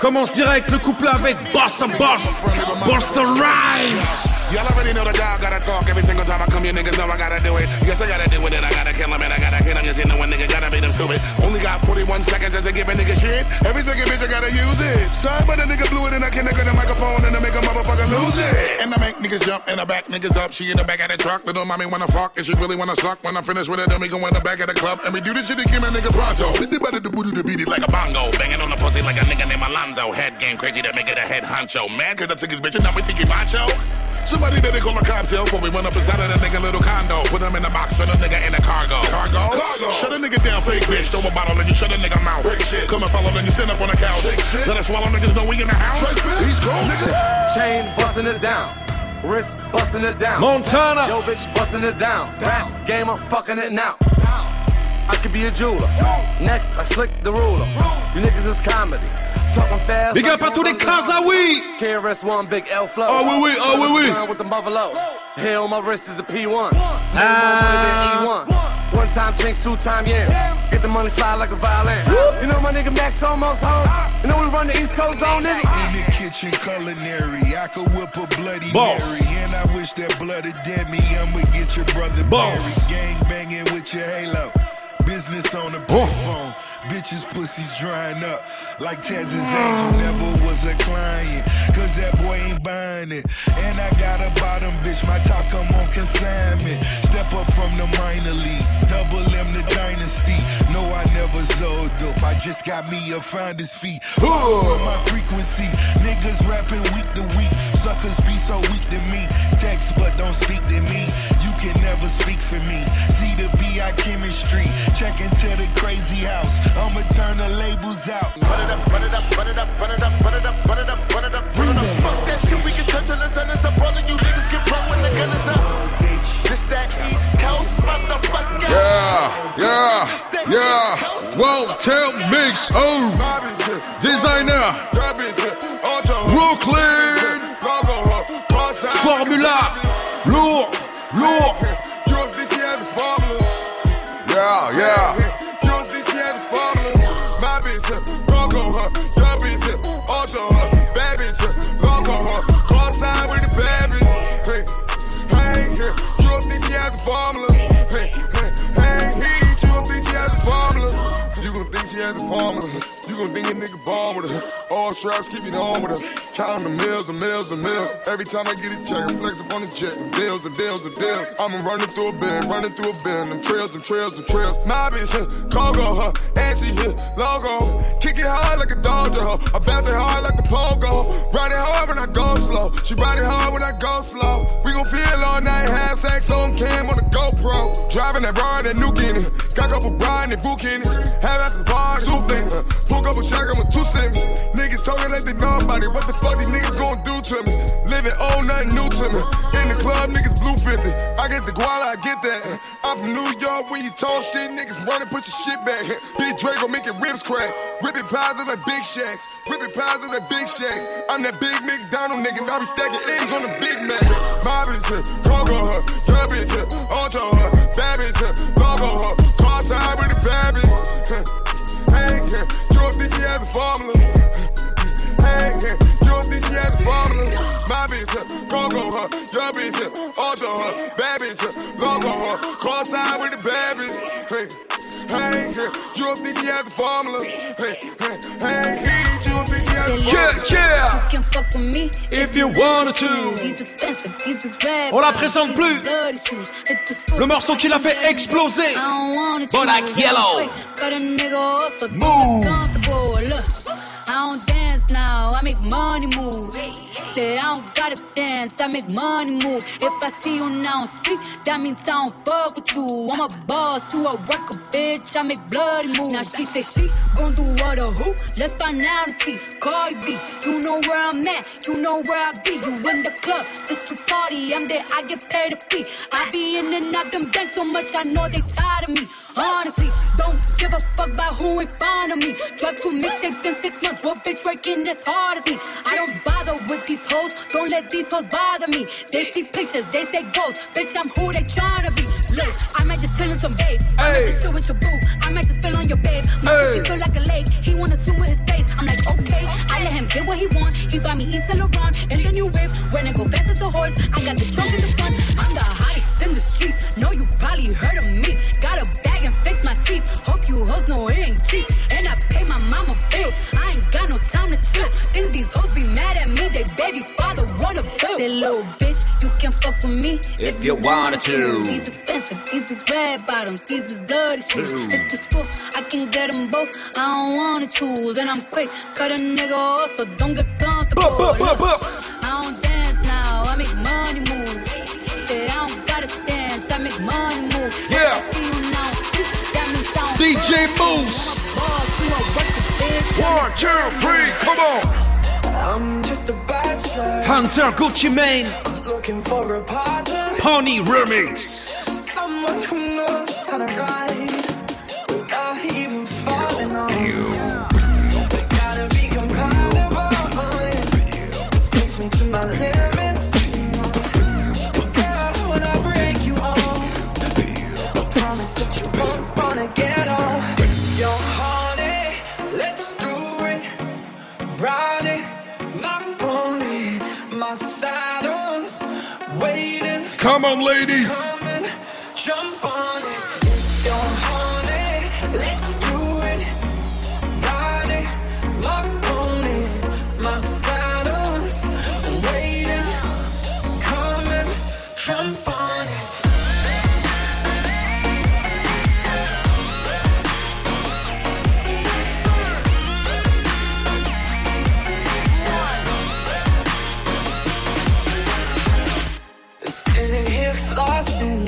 Commence direct le couple avec Boss and Boss, Busta Rhymes. Y'all already know the dog gotta talk every single time I come here, niggas know I gotta do it. Yes, I gotta do it and I gotta kill him and I gotta hit him. You see, no one nigga gotta beat him stupid. Only got forty-one seconds just to give a nigga shit. Every second bitch I gotta use it. Sorry, but a nigga blew it and I can't get the microphone and I make a motherfucker lose it. And I make niggas jump and I back niggas up. She in the back of the truck, little mommy wanna fuck and she really wanna suck. When I finish with her, then we go in the back of the club and we do this shit to give a nigga pronto. Anybody to booty to beat it like a bongo, banging on the pussy like a nigga named Alonzo. Head game crazy that make it a head honcho. Man, cause I took his bitch and now we think he macho. Somebody better call a cop cell before we run up inside of that nigga little condo. Put him in a box, put a nigga in a cargo. Cargo? Cargo. Shut a nigga down, fake bitch. Throw a bottle and you shut a nigga mouth. Break shit. Come and follow, then you stand up on the couch. Shit. Let us swallow niggas, know we in the house. He's cool, nigga. Chain busting it down. Wrist busting it down. Montana. Yo, bitch busting it down. down. Rap game, I'm fucking it now. Down. I could be a jeweler. Down. Neck, I slick the ruler. Down. You niggas is comedy. Big up à tous les Kazaouis. Oh oui oui, oh oui oui. Boss. Boss. Business on the oh. phone, bitches pussies drying up like Tez's angel never was a client, cause that boy ain't buying it, and I got a bottom bitch, my top come on consignment, step up from the minor league, double M the dynasty, no I never sold dope, I just got me a finder's fee, oh. my frequency, niggas rapping week to week, suckers be so weak to me, text but don't speak to me, you can never speak for me, C to B I chemistry, check into the crazy house. I'ma turn the labels out. Run it up, run it up, run it up, run it up, run it up, run it up, run it up, run it up. Fuck that shit, we can touch on the sun and stop all of you niggas get blown when the gun is up. This that East Coast motherfucker. Yeah, yeah, yeah. Won't tell mix. Oh, designer. Brooklyn. Formula. Lourd, lourd. Yeah, yeah. You don't think she has a formula? My bitch, Kroger her. Your bitch, Ultra her. Bad bitch, Loco her. Cross side with the bad bitch. Hey, hey, hey. You don't think she has a formula? Hey, hey, hey, hey. You don't think she has a formula? You gon' think she has a formula. You gon' think a nigga born with her. All straps keep it on with her. Counting the mills, the mills, the mills. Every time I get a check, I flex up on the jet. And bills, and bills, and bills. I'm running through a bend, running through a bend. Them trails, them trails, them trails. My bitch, huh? Congo, huh? And she hit logo. Kick it hard like a dojo, huh? I bounce it hard like the pogo. Ride it hard when I go slow. She ride it hard when I go slow. We gon' feel all night, have sex on cam on the GoPro. Driving that ride, that new Guinea. Got a couple brine and book in it. Have after the bar, two fingers. Pull up a shotgun with two semis. Niggas talking like they nobody. What the fuck these niggas gonna do to me? Living old, nothing new to me. In the club, niggas blue fifty. I get the guala, I get that. I'm from New York, where you talk shit, niggas running, put your shit back. Big Drake gon' make your ribs crack. Ripping pies in the big shacks. Ripping pies in the big shacks. I'm that big McDonald nigga. I be stacking eggs on the Big Mac. My bitch here, Kroger her. Your bitch here, Ultra her. Bad bitch here, Logo her. Cross side with the bad bitch. Hey, yeah, you don't think she has a formula? Hey, yeah, you don't think she has a formula? My bitch, uh, Coco, her, your bitch, uh, Ultra, her, bad bitch, uh, Logo, her, cross side with the bad bitch. Hey, hey, yeah, you don't think she has a formula? Hey, hey, hey, yeah, you don't think she has a formula? Yeah, yeah. You can fuck with me if you wanted to. These expensive, these is red. On la présente plus. Le morceau qui l'a fait exploser. Bon, like Yellow. Move. Look, I don't dance now, I make money move. Say I don't gotta dance, I make money move. If I see you now speak, that means I don't fuck with you. I'm a boss who a worker, bitch, I make bloody moves. Now she say she gon' do what or who? Let's find out and see. Cardi B, you know where I'm at, you know where I be. You in the club, just to party, I'm there, I get paid a fee. I be in and out them bands so much, I know they tired of me. Honestly, don't give a fuck about who ain't fond of me. Drop two mixtapes in six months, what bitch working as hard as me? I don't bother with these hoes, don't let these hoes bother me. They see pictures, they say ghosts, bitch, I'm who they tryna be. Look, I might just chill in some babe, I might just chill with your boo, I might just spill on your babe. My pussy feel like a lake, he wanna swim with his face. I'm like, okay, I let him get what he want. He buy me East and LeBron and the new whip, when I go fast as a horse, I got the trunk in the front. I'm the hottest in the street, know you probably heard of me. Got a bag and fix my teeth, hope you hoes know it ain't cheap. And I pay my mama bills, I ain't got no time to chill. Think these hoes be mad at me, they baby father wanna bill. That little bitch, you can fuck with me if, if you wanted to. These expensive, these is red bottoms, these is bloody shoes. Hit the school, I can get them both, I don't wanna choose. And I'm quick, cut a nigga off, so don't get comfortable. Bup, bup, bup, bup. Look, I don't dance now, I make money move. Say I don't gotta dance, I make money move. Yeah. D J Mouss. One, two, three, come on. I'm just a bachelor. Hunter Gucci Mane. Looking for a partner. Pony remix. Someone who knows how to ride without even falling on you. They gotta be compatible. Takes me to my limit. Come on, ladies. Come and jump on it. If you're horny, let's do it. Ride it, my pony, my saddle's waiting. Come and jump on it. Sitting here flossing,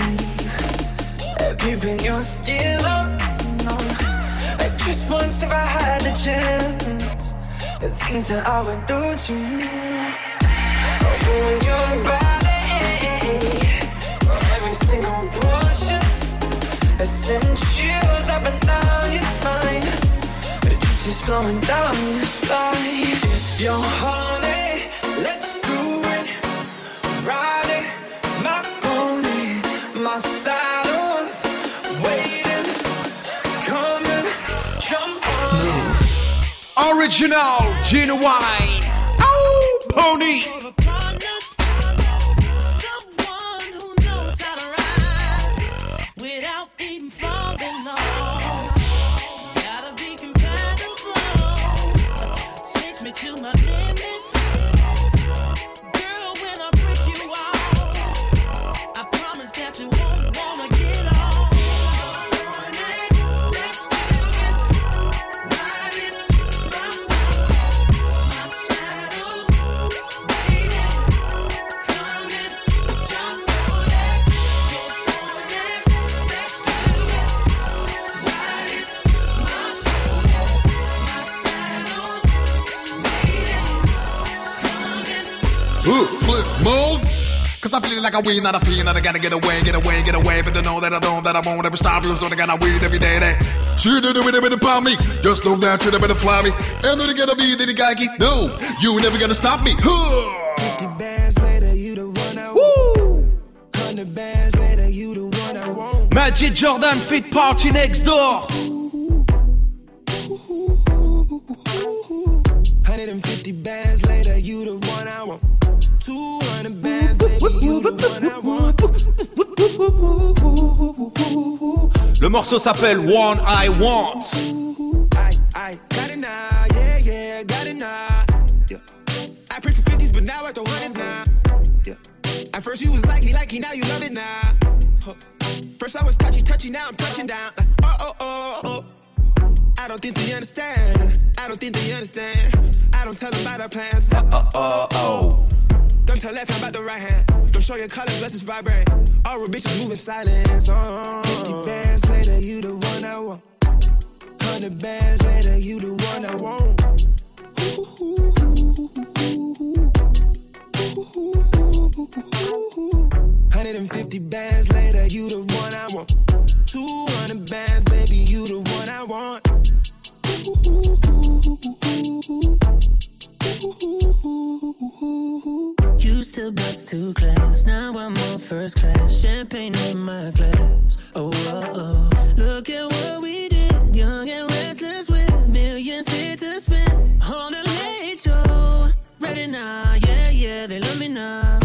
peeping your skin up. And just once if I had the chance, the things that I would do to you. Ruin your body, every single portion. I send chills up and down your spine. The juice is flowing down your spine. If you're horny, let's do it. Right. My saddle's waiting, come and jump on. Move. Original Gina Wine. Oh, Pony. Someone who knows how to ride without even falling off. Gotta be compatible. Takes me to my limits. Girl, when I break you off, I promise that you. 'Cause I feel like a weed, not a fiend, and I gotta get away, get away, get away. But I know that I don't, that I won't ever stop. Lose on I gotta weed every day. That she did it with a bit upon me. Just know that you never fly me. And then it gotta be that it gotta keep. No, you never gonna stop me. Huh. Fifty bands later, you the one I want. Hundred bands later, you the one I want. Magic Jordan fit party next door. one hundred fifty bands later, you the one I want. two hundred bands, baby, you the one I want. Le morceau s'appelle One I Want. I, I got it now, yeah, yeah, got it now. Yeah. I prayed for fifties, but now I throw hundreds now. Yeah. At first you was like me, like me, now you love it now. First I was touchy, touchy, now I'm touching down. Like, oh, oh, oh, oh. I don't think they understand. I don't think they understand. I don't tell them about our plans. Uh oh, oh, oh. Don't tell left hand about the right hand. Don't show your colors, let's just vibrate. All real bitches moving silence. Oh. fifty bands later, you the one I want. one hundred bands later, you the one I want. one hundred fifty bands later, you the one I want. two hundred bands, baby, you the one I want. Used to bust to class, now I'm on first class. Champagne in my glass, oh, oh, oh. Look at what we did, young and restless with millions here to spend. On the late show, ready now, yeah, yeah, they love me now.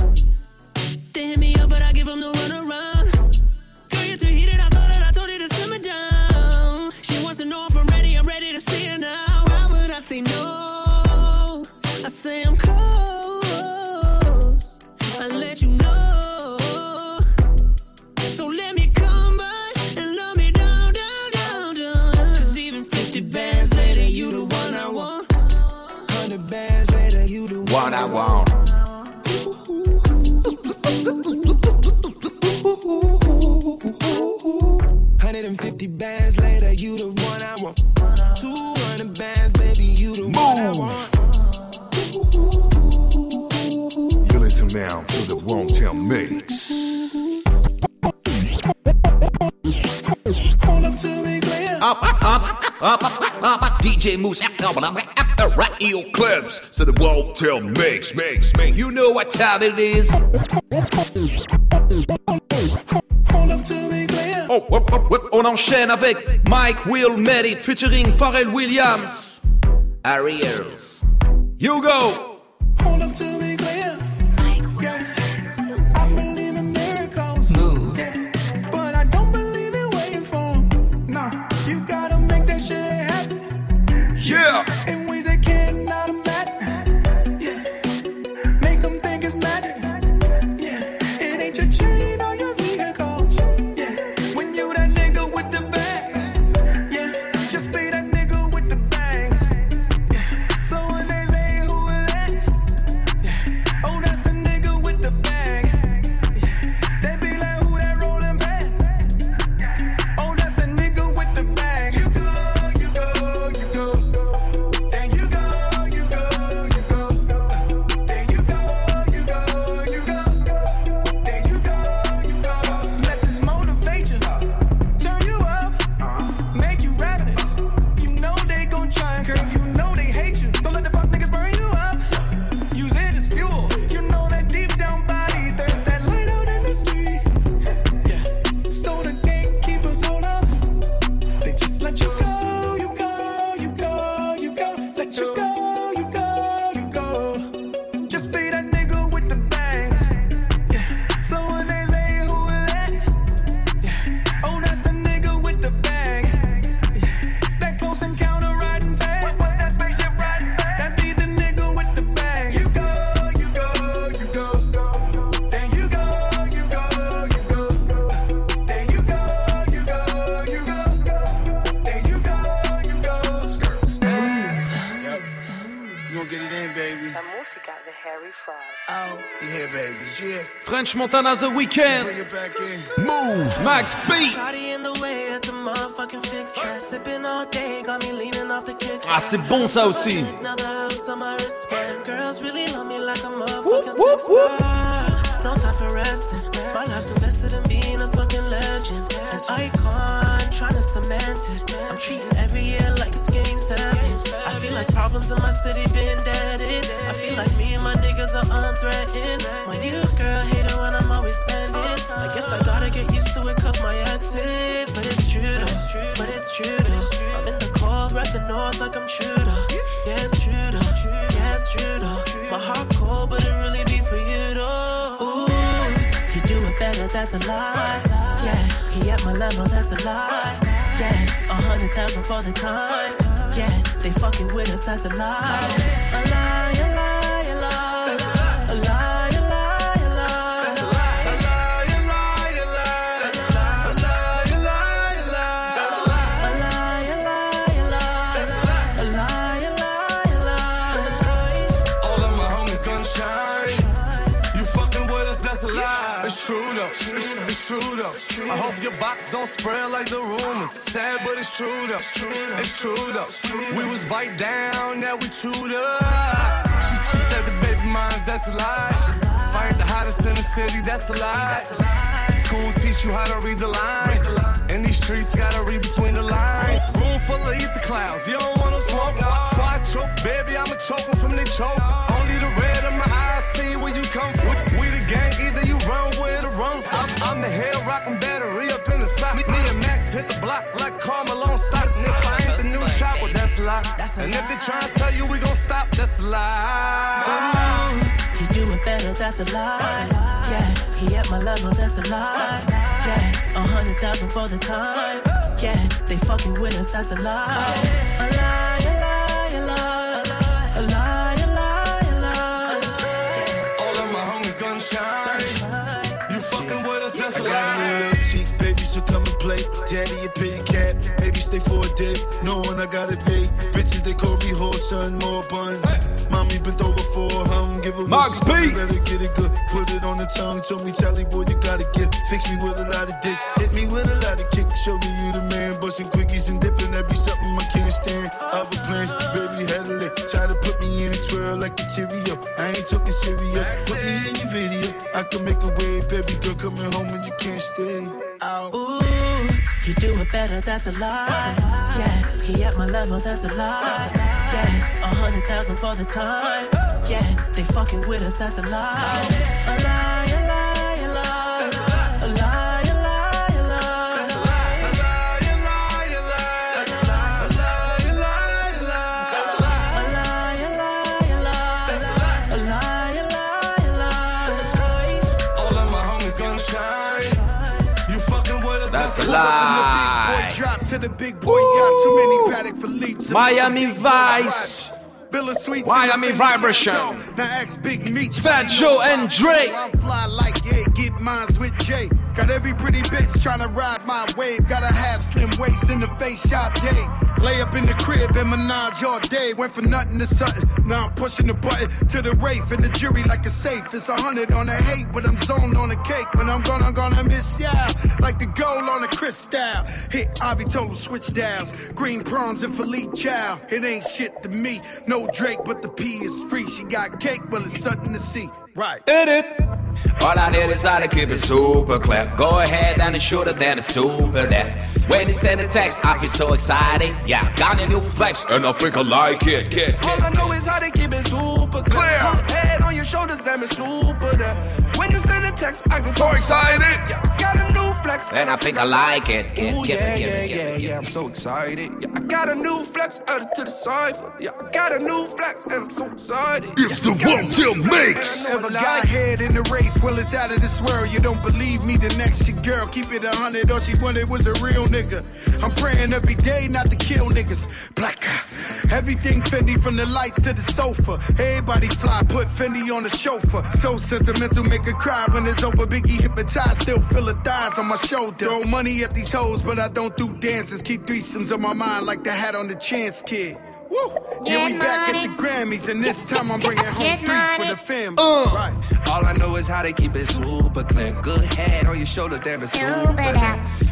They hit me up, but I give them the runaround. Girl, you're too heated, I thought that I told you to simmer down. She wants to know if I'm ready, I'm ready to see her now. Why would I say no? I say I'm close, I let you know. So let me come back and love me down, down, down, down. 'Cause even fifty bands later, you the one I want. one hundred bands later, you the one I want. one hundred fifty bands later, you the one I want. two hundred bands, baby, you the Move. One I want. You listen now to the Won't Tell Mix. Hold up to me, clear. Up, up, up, up, up, up, up. D J Mouss, up, up, up. The radio clips, so the Won't Tell Mix, mix, mix. You know what time it is. Oh, oh, oh, oh. On enchaîne avec Mike Will Made It featuring Pharrell Williams. Ariels. You go. Hold up to me clear. Mike Will. Yeah. I believe in miracles. Move. Yeah. But I don't believe in waiting for 'em. Nah, you gotta make that shit happen. Yeah. It French Montana, The Weeknd. Move, Max B. Ah, c'est bon ça aussi. Girls really love me like a motherfucking six. no time for resting. My life's invested in being a fucking legend. An icon, trying to cement it. I'm treating every year like it's game seven. I feel like problems in my city been deaded. I feel like me and my niggas are unthreatened. My new girl hating when I'm always spending. I guess I gotta get used to it cause my exes. But it's true though, but it's true though. I'm in the cold, rep the north like I'm true though. Yeah, it's true though, yeah, it's true though. My heart cold, but it really be for you though. Ooh, he do it better, that's a lie. Yeah, he at my level, that's a lie. Yeah, a hundred thousand for the time. Yeah, they fucking with us, that's a lie. A lie, a lie, a lie. A lie, a lie, a lie. That's a lie. A lie, a lie, a lie. That's a lie. A lie, a lie, a lie. That's a lie. A lie, a lie, a lie. That's a lie. A lie, a lie, a lie. All of my homies gonna shine. You fucking with us, that's a lie. It's true though. True though. I hope your box don't spread like the rumors. Sad, but it's true though. It's true though. We was bite down, now we chewed up. She, she said the baby moms, that's a lie. Fired the hottest in the city, that's a lie. School teach you how to read the lines. In these streets, gotta read between the lines. Room full of eat the clouds. You don't want no smoke. Before I choke, baby, I'ma choke them from the choke. Only the red in my eyes see where you come from. We the gang, either you run with or run from. I'm the head rockin' battery up in the sock. Me, me and Max hit the block like Carmelo stop. And if I ain't the new chopper, that's a lie. And if they try to tell you we gon' stop, that's a lie. Ooh, he do it better, that's a lie. Yeah, he at my level, that's a lie. Yeah, a hundred thousand for the time. Yeah, they fucking with us, that's a lie. A lie, a lie, a lie. A lie, a lie, a lie. All of my homies gon' shine. You fucking with us, that's a lie. I got a little cheek, baby, so come and play. Daddy, you paying cap, maybe stay for a day. No one, I gotta pay. Bitches, they call me whore, son, more buns. Hey. Mommy bent over for a hum, give a Max B. Better get it good, put it on the tongue. Told me, Charlie, boy, you gotta get. Fix me with a lot of dick, hit me with a lot of kick. Show me you the man, busting quickies and dipping. That be something I can't stand. Other plans, baby, handle it. Try to put me in a twirl like a Cheerio. I ain't talking cereal. Put me in your video, I can make a way, baby. Girl coming home and you can't stay out. Ooh, he do it better, that's a lie. Yeah, he at my level, that's a lie. Yeah, a hundred thousand for the time. Yeah, they fucking with us, that's a lie. A lie, a lie, a lie. A lie, a lie, a lie. That's a lie. A lie, a lie, a lie. That's a lie. A lie, a lie, a lie. That's a lie. A lie, a lie, a lie. That's a lie. A lie, a lie, a lie. That's a lie. Woo. Miami Vice. Miami Vibration. Fat Joe and Drake. I'm fly like yeah, get mines with Jay. Got every pretty bitch trying to ride my wave. Gotta have slim waist in the face shop day. Lay up in the crib and Minaj all day. Went from nothing to something. Now I'm pushing the button to the rafe and the jury like a safe. It's a hundred on the hate, but I'm zoned on the cake. When I'm gone, I'm gonna miss y'all. Like the gold on the crystal. Hit Ivy total switch dials. Green prawns and Philippe Chow. It ain't shit to me. No Drake, but the P is free. She got cake, but it's something to see. Right. Did it. All I did is how to keep it super clear. Go ahead and shoot it, then it's super there. When you send a text, I feel so excited. Yeah, got a new flex, and I think I like it. Get, get, all I know is how to keep it super clear. Put head on your shoulders, then it's super there. When you send a text, I feel so excited. Yeah, got a new flex, and I think I like it. Get, ooh, get, yeah, get, yeah, get, yeah, get, yeah, yeah, I'm so excited. Yeah, I got a new flex, out to the cipher. Yeah, I got a new flex, and I'm so excited. It's yeah, the One Till Mix. Never got head in the race, well it's out of this world. You don't believe me, the next your girl. Keep it a hundred, all she wanted was a real nigga. I'm praying every day not to kill niggas. Black guy. Everything Fendi from the lights to the sofa. Everybody fly, put Fendi on the chauffeur. So sentimental, make her cry when it's over. Biggie hypnotized, still feel her thighs on my shoulder. Throw money at these hoes, but I don't do dances. Keep threesomes on my mind like the hat on the Chance Kid. Woo. Yeah, we back at the Grammys, and this time I'm bringing home three for the family. Uh. Right. All I know is how to keep it super clear. Good head on your shoulder, damn it's super.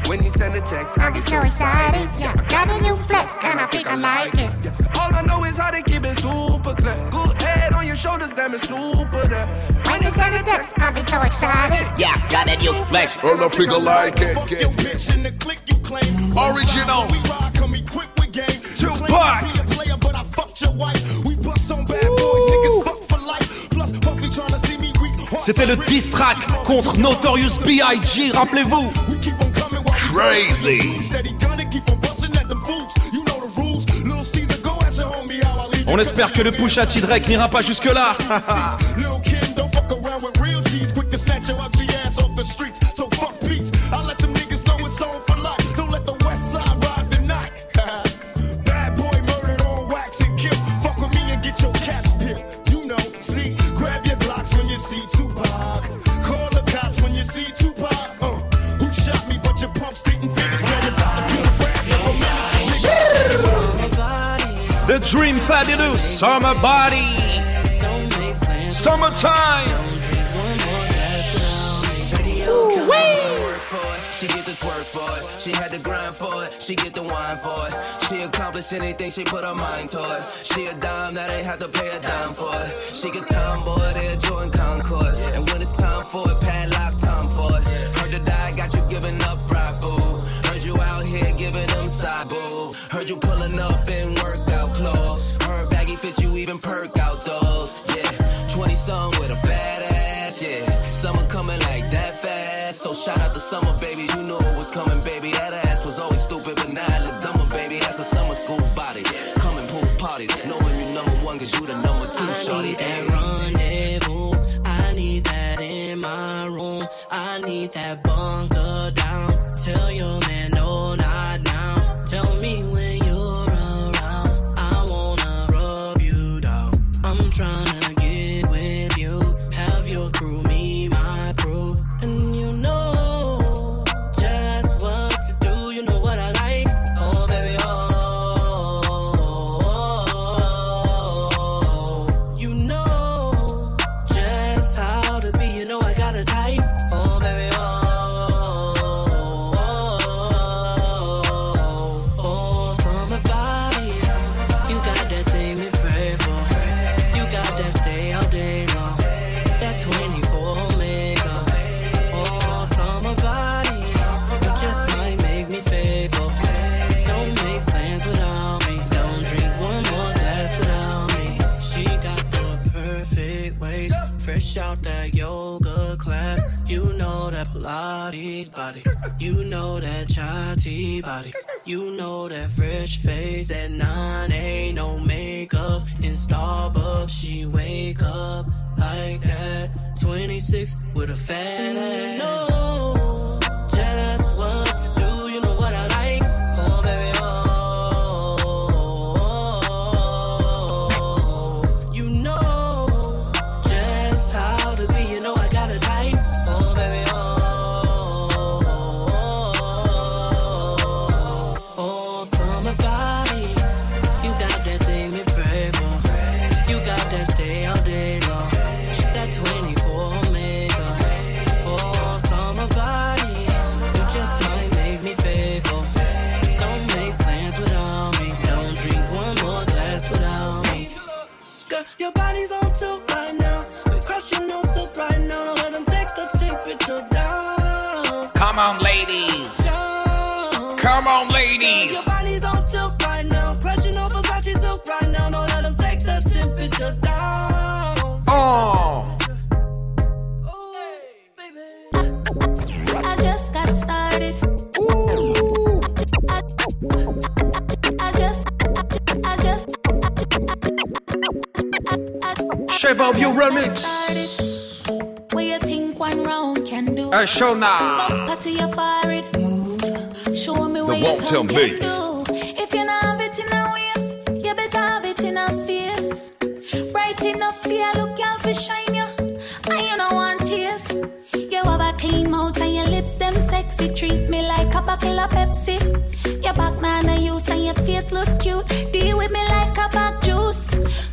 When you send a text. I get so excited, yeah. Got a new flex, and I think I like it. Yeah. All I know is how to keep it super clear. Good head on your shoulders, damn it's super there. When you send a text, I be so excited. Yeah, got a new flex, all I think I like it. Fuck your bitch in the clique you claim. Original. We rock, come we quick with game. Two part. Be a player, but I fucked your wife. We bust on bad boys, niggas fuck for life. Plus, Puffy trying to see me weak. C'était le diss track contre Notorious B I G, rappelez-vous. Crazy. On espère que le Pusha T Drake n'ira pas jusque là. The Dream Fabulous, Summer Body, Summertime. She get the twerk for it, she had the grind for it, she get the wine for it. She accomplished anything she put her mind to it. She a dime, now they have to pay a dime for it. She get tomboy, they enjoying Concord. And when it's time for it, padlock time for it. Heard to die, got you giving up, fried boo. Heard you out here giving them side boo. Heard you pulling up in workout clothes. Her baggy fits you even perk out those. Yeah, twenty-something with a badass, yeah. Summer coming like that fast. So shout out to summer babies, you knew it was coming, baby. That ass was always stupid, but now I look dumber, baby. That's a summer school body. Come and pool parties, knowing you number one, cause you the number two, shorty. I need that rendezvous, I need that in my room. I need that bunker down, tell your man no, not now. Tell me when you're around, I wanna rub you down. I'm tryna get with you, have your crew me, my crew. And you know just what to do, you know what I like. Oh baby, oh, oh, oh, oh. You know just how to be, you know I got a type. Oh baby, oh, oh, oh, oh, oh. Summer body, you got that thing we pray for. You got that stay all day long, that twenty-four makeup. Oh, summer body, you just might make me faithful. Don't make plans without me, don't drink one more glass without me. She got the perfect waist, fresh out that yoga class. You know that Pilates body, you know that Chai body, you know that fresh face at nine, ain't no makeup. In Starbucks, she wake up like that. twenty-six with a fat ass. No, just what to do, you know what I like. Oh baby, oh, oh, oh, oh, oh. You know just how to be, you know I got a type. Oh baby, oh, oh, oh, oh, oh, oh. Summer body, you got that thing we pray for. You got that stay all day long, that twenty-four makeup. Oh, summer body, you just might make me faithful. Don't make plans without me, don't drink one more glass without me. Girl, your body's on tilt right now. We crush your nose up right now. Let them take the temperature down. Come on ladies, Down. come on Girl, your ladies. body's on tilt right now. Pressure on Versace silk right now. Don't let them take the temperature down. Oh, Oh, baby. I just got started. Ooh. I, I, I just, I just, I, I, I, Shape of You remix. Where you think one round can do. I show now. Bumper to your forehead. Show me where your won't tell tongue can mix. do. If you not have it in a waist, you better have it in a face. Bright enough for your look, y'all fi shine you. And you don't want tears. You have a clean mouth and your lips them sexy. Treat me like a bottle of Pepsi. Your back man a use and your face look cute. Deal with me like a back juice.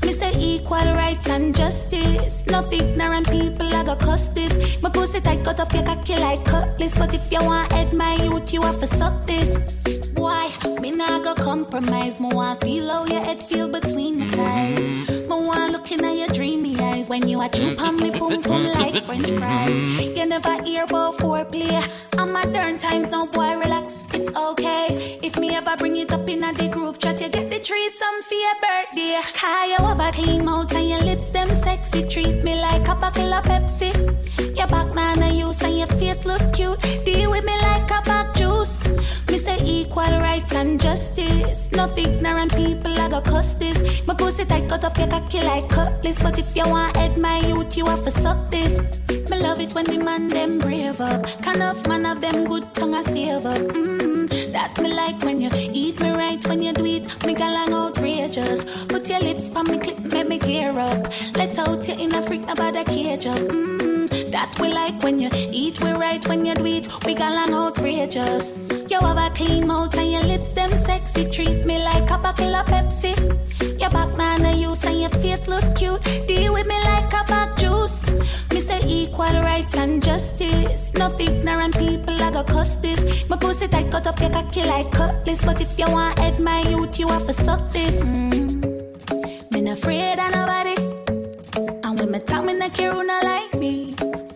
Me say equal rights and justice. No ignorant people I go cuss this. My pussy pussy tight, cut up, you cocky like cutlass. But if you want head my youth, you have to suck this. Boy, me nah go compromise. Me want feel how your head feel between your thighs. Me want looking at your dreamy eyes when you a chew on me pum pum like French fries. You never hear about foreplay. I'm modern times now, boy, relax, it's okay. If me ever bring it up in a the group chat, you get the threesome for your birthday. Cause you have a clean mouth and your lips them sexy. Treat me like a bottle of Pepsi. Your back man a use and your face look cute. Deal with me like a back juice. Me say equal rights and justice. No ignorant people I go cuss this. My pussy tight, cut up your cocky like cutlass. But if you want head my youth, you have to suck this. Me love it when the man them brave up. Can of man have them good tongue I save up. Mm-hmm. That me like when you eat me right. When you do it, me galang outrageous. Put your lips on me clip, make me gear up. Let out your inner freak, nobody cage up. Mm-hmm. That we like when you eat me right. When you do it, we galang outrageous. You have a clean mouth and your lips them sexy. Treat me like a bottle of Pepsi. Your back man a use and your face look cute. Deal with me like a back juice. Me say equal rights and justice. No ignorant people I go cuss this. My pussy tight, cut up your cocky like cutlass. But if you want head my youth, you have to suck this. Mm. Me not afraid of nobody. And when me talk, me not care who not like me.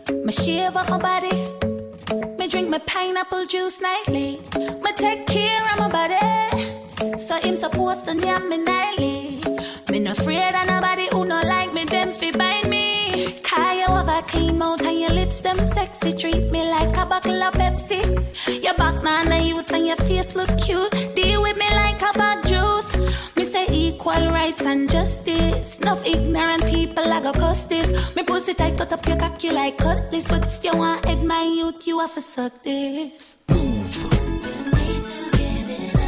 Me shave up my body. Me drink my pineapple juice nightly. Me take care of my body. So I'm supposed to name me nightly. Me not afraid of nobody who no like me. Them fi bind me. Cause you have a clean mouth and your lips them sexy. Treat me like a bottle of Pepsi. Your back man I use and your face look cute. Deal with me like a bag juice. Me say equal rights and justice. Enough ignorant people I go cuss this. Me pussy tight, cut up your cocky like cutlass. But if you want head my youth, you have to suck this.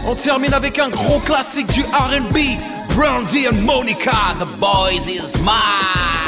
On termine avec un gros classique du R and B, Brandy and Monica, The Boys Is Mine.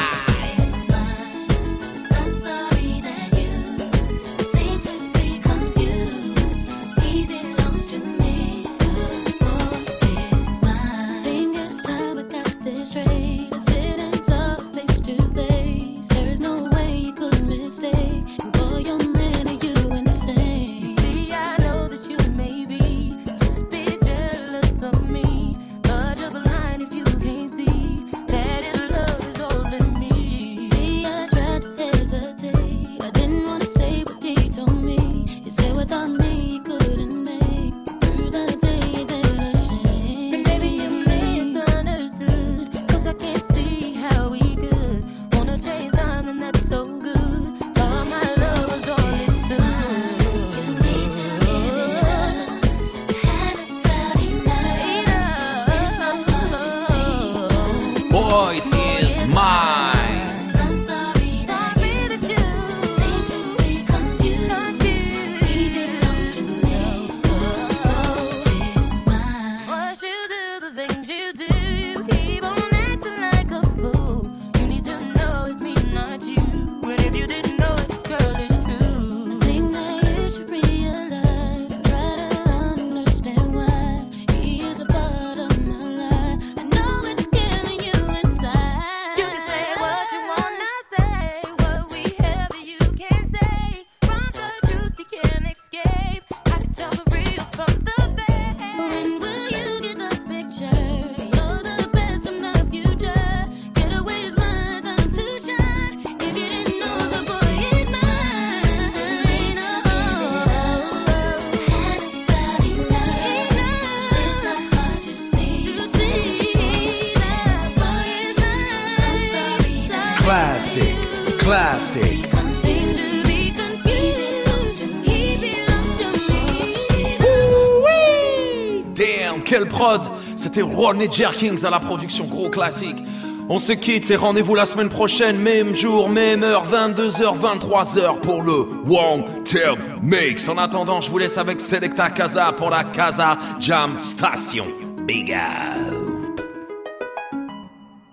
Classic. Damn, quelle prod! C'était Ronnie Jerkins à la production, gros classique. On se quitte et rendez-vous la semaine prochaine, même jour, même heure, vingt-deux heures, vingt-trois heures pour le One Term Mix. En attendant, je vous laisse avec Selecta Casa pour la Casa Jam Station. Big ass.